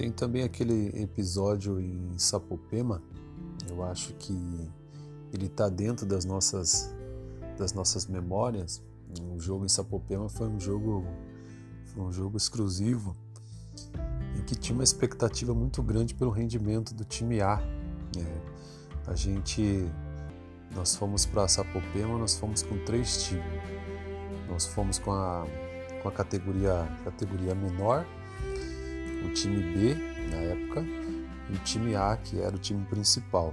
Tem também aquele episódio em Sapopema, eu acho que ele está dentro das nossas memórias. O jogo em Sapopema foi um jogo exclusivo em que tinha uma expectativa muito grande pelo rendimento do time A. Nós fomos para Sapopema, nós fomos com 3 times. Nós fomos com a categoria menor, o time B na época e o time A, que era o time principal.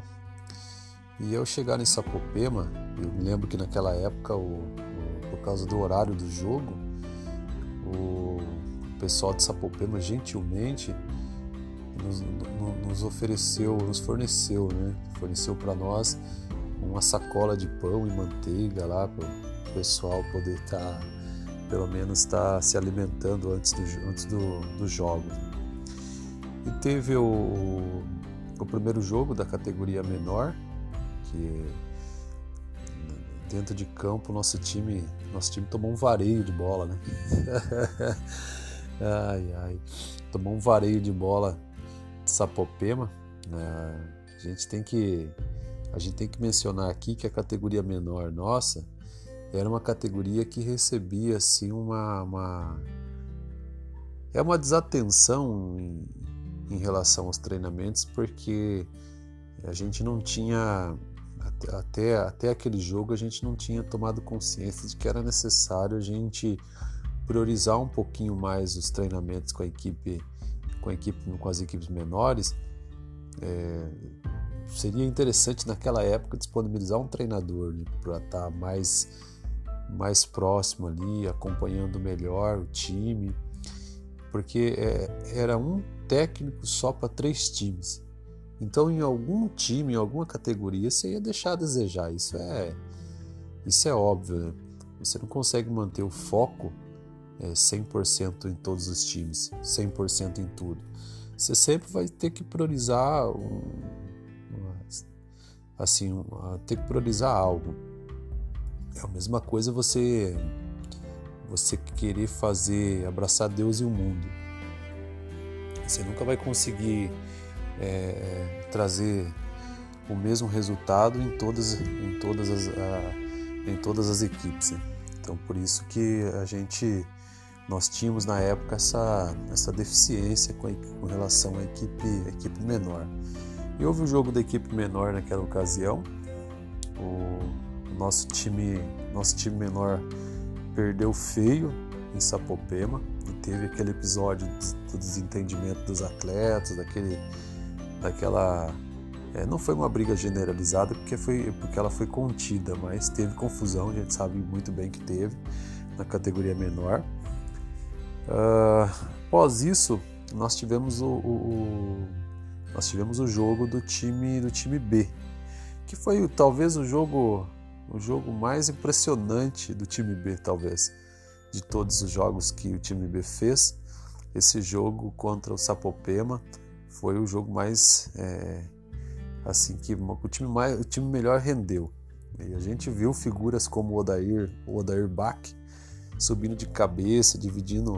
E eu chegar em Sapopema, eu me lembro que naquela época, por causa do horário do jogo, o pessoal de Sapopema gentilmente nos forneceu para nós uma sacola de pão e manteiga lá para o pessoal poder pelo menos se alimentando antes do jogo. E teve o primeiro jogo da categoria menor, que dentro de campo nosso time tomou um vareio de bola, né? Tomou um vareio de bola de Sapopema. A gente tem que mencionar aqui que a categoria menor nossa era uma categoria que recebia assim uma desatenção em relação aos treinamentos, porque a gente não tinha até aquele jogo, a gente não tinha tomado consciência de que era necessário a gente priorizar um pouquinho mais os treinamentos com as equipes menores. Seria interessante naquela época disponibilizar um treinador, né, para estar mais próximo ali, acompanhando melhor o time, porque era um técnico só para 3 times. Então, em algum time, em alguma categoria, você ia deixar a desejar. Isso é óbvio, né? Você não consegue manter o foco 100% em todos os times, 100% em tudo. Você sempre vai ter que priorizar algo. É a mesma coisa você querer abraçar Deus e o mundo. Você nunca vai conseguir trazer o mesmo resultado em todas as equipes, né? Então, por isso que nós tínhamos na época essa deficiência com relação à equipe menor. E houve o jogo da equipe menor naquela ocasião. O nosso time menor perdeu feio em Sapopema e teve aquele episódio do desentendimento dos atletas, não foi uma briga generalizada porque ela foi contida, mas teve confusão, a gente sabe muito bem que teve na categoria menor. Após isso, nós tivemos o jogo do time B, que foi talvez o jogo mais impressionante do time B, talvez, de todos os jogos que o time B fez. Esse jogo contra o Sapopema foi o jogo mais o time melhor rendeu. E a gente viu figuras como o Odair Bach subindo de cabeça, dividindo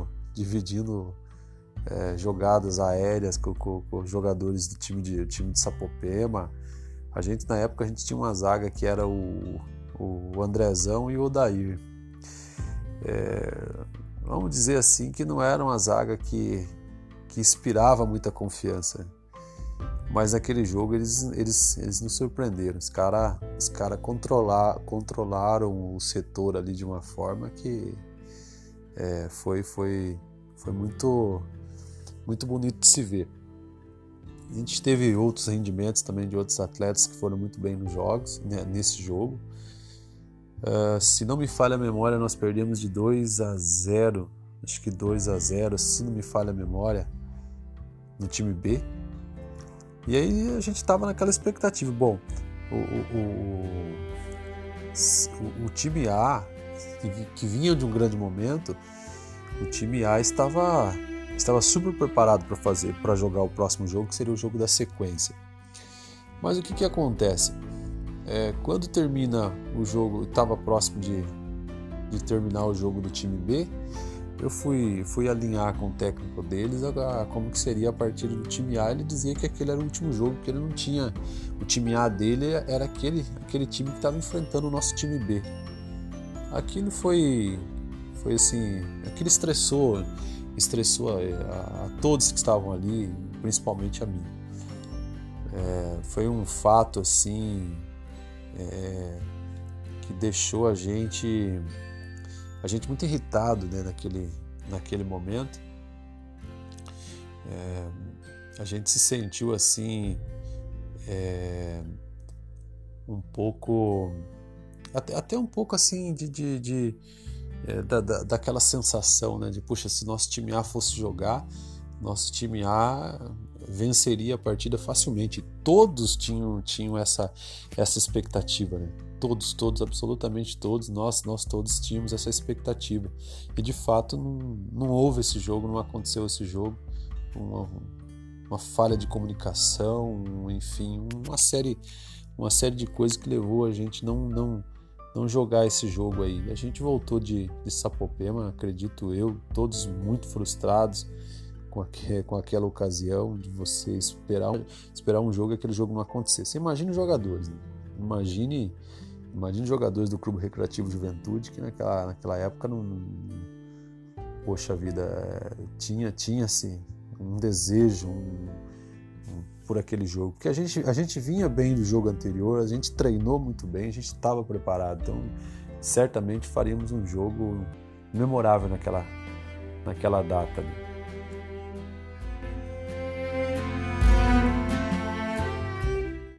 jogadas aéreas com jogadores do time de Sapopema. Na época a gente tinha uma zaga que era o Andrezão e o Odair. Vamos dizer assim que não era uma zaga que inspirava muita confiança, mas naquele jogo eles nos surpreenderam. Os cara controlaram o setor ali de uma forma que foi muito, muito bonito de se ver. A gente teve outros rendimentos também de outros atletas que foram muito bem nos jogos, né, nesse jogo. Se não me falha a memória, nós perdemos de 2-0, acho que 2-0, se não me falha a memória, no time B. E aí a gente estava naquela expectativa. Bom, o time A, que vinha de um grande momento, o time A estava super preparado para jogar o próximo jogo, que seria o jogo da sequência. Mas o que acontece? Quando termina o jogo, estava próximo de terminar o jogo do time B, eu fui alinhar com o técnico deles como que seria a partida do time A. Ele dizia que aquele era o último jogo, que ele não tinha... O time A dele era aquele time que estava enfrentando o nosso time B. Aquilo foi assim... Aquilo estressou a todos que estavam ali, principalmente a mim. Foi um fato assim... que deixou a gente muito irritado, né, naquele momento. A gente se sentiu assim um pouco até um pouco assim daquela sensação, né, de puxa, se nosso time A fosse jogar, nosso time A venceria a partida facilmente. Todos tinham essa expectativa, né? Todos, absolutamente todos, nós todos tínhamos essa expectativa. E de fato não houve esse jogo, não aconteceu esse jogo. Uma falha de comunicação, enfim, uma série de coisas que levou a gente não jogar esse jogo aí. A gente voltou de Sapopema, acredito eu, todos muito frustrados com aquela ocasião de você esperar um jogo e aquele jogo não acontecer. Você imagina os jogadores, né? Imagine os jogadores do Clube Recreativo Juventude, que naquela época poxa vida, tinha assim, um desejo por aquele jogo. Porque a gente vinha bem do jogo anterior, a gente treinou muito bem, a gente estava preparado. Então, certamente faríamos um jogo memorável naquela data, né?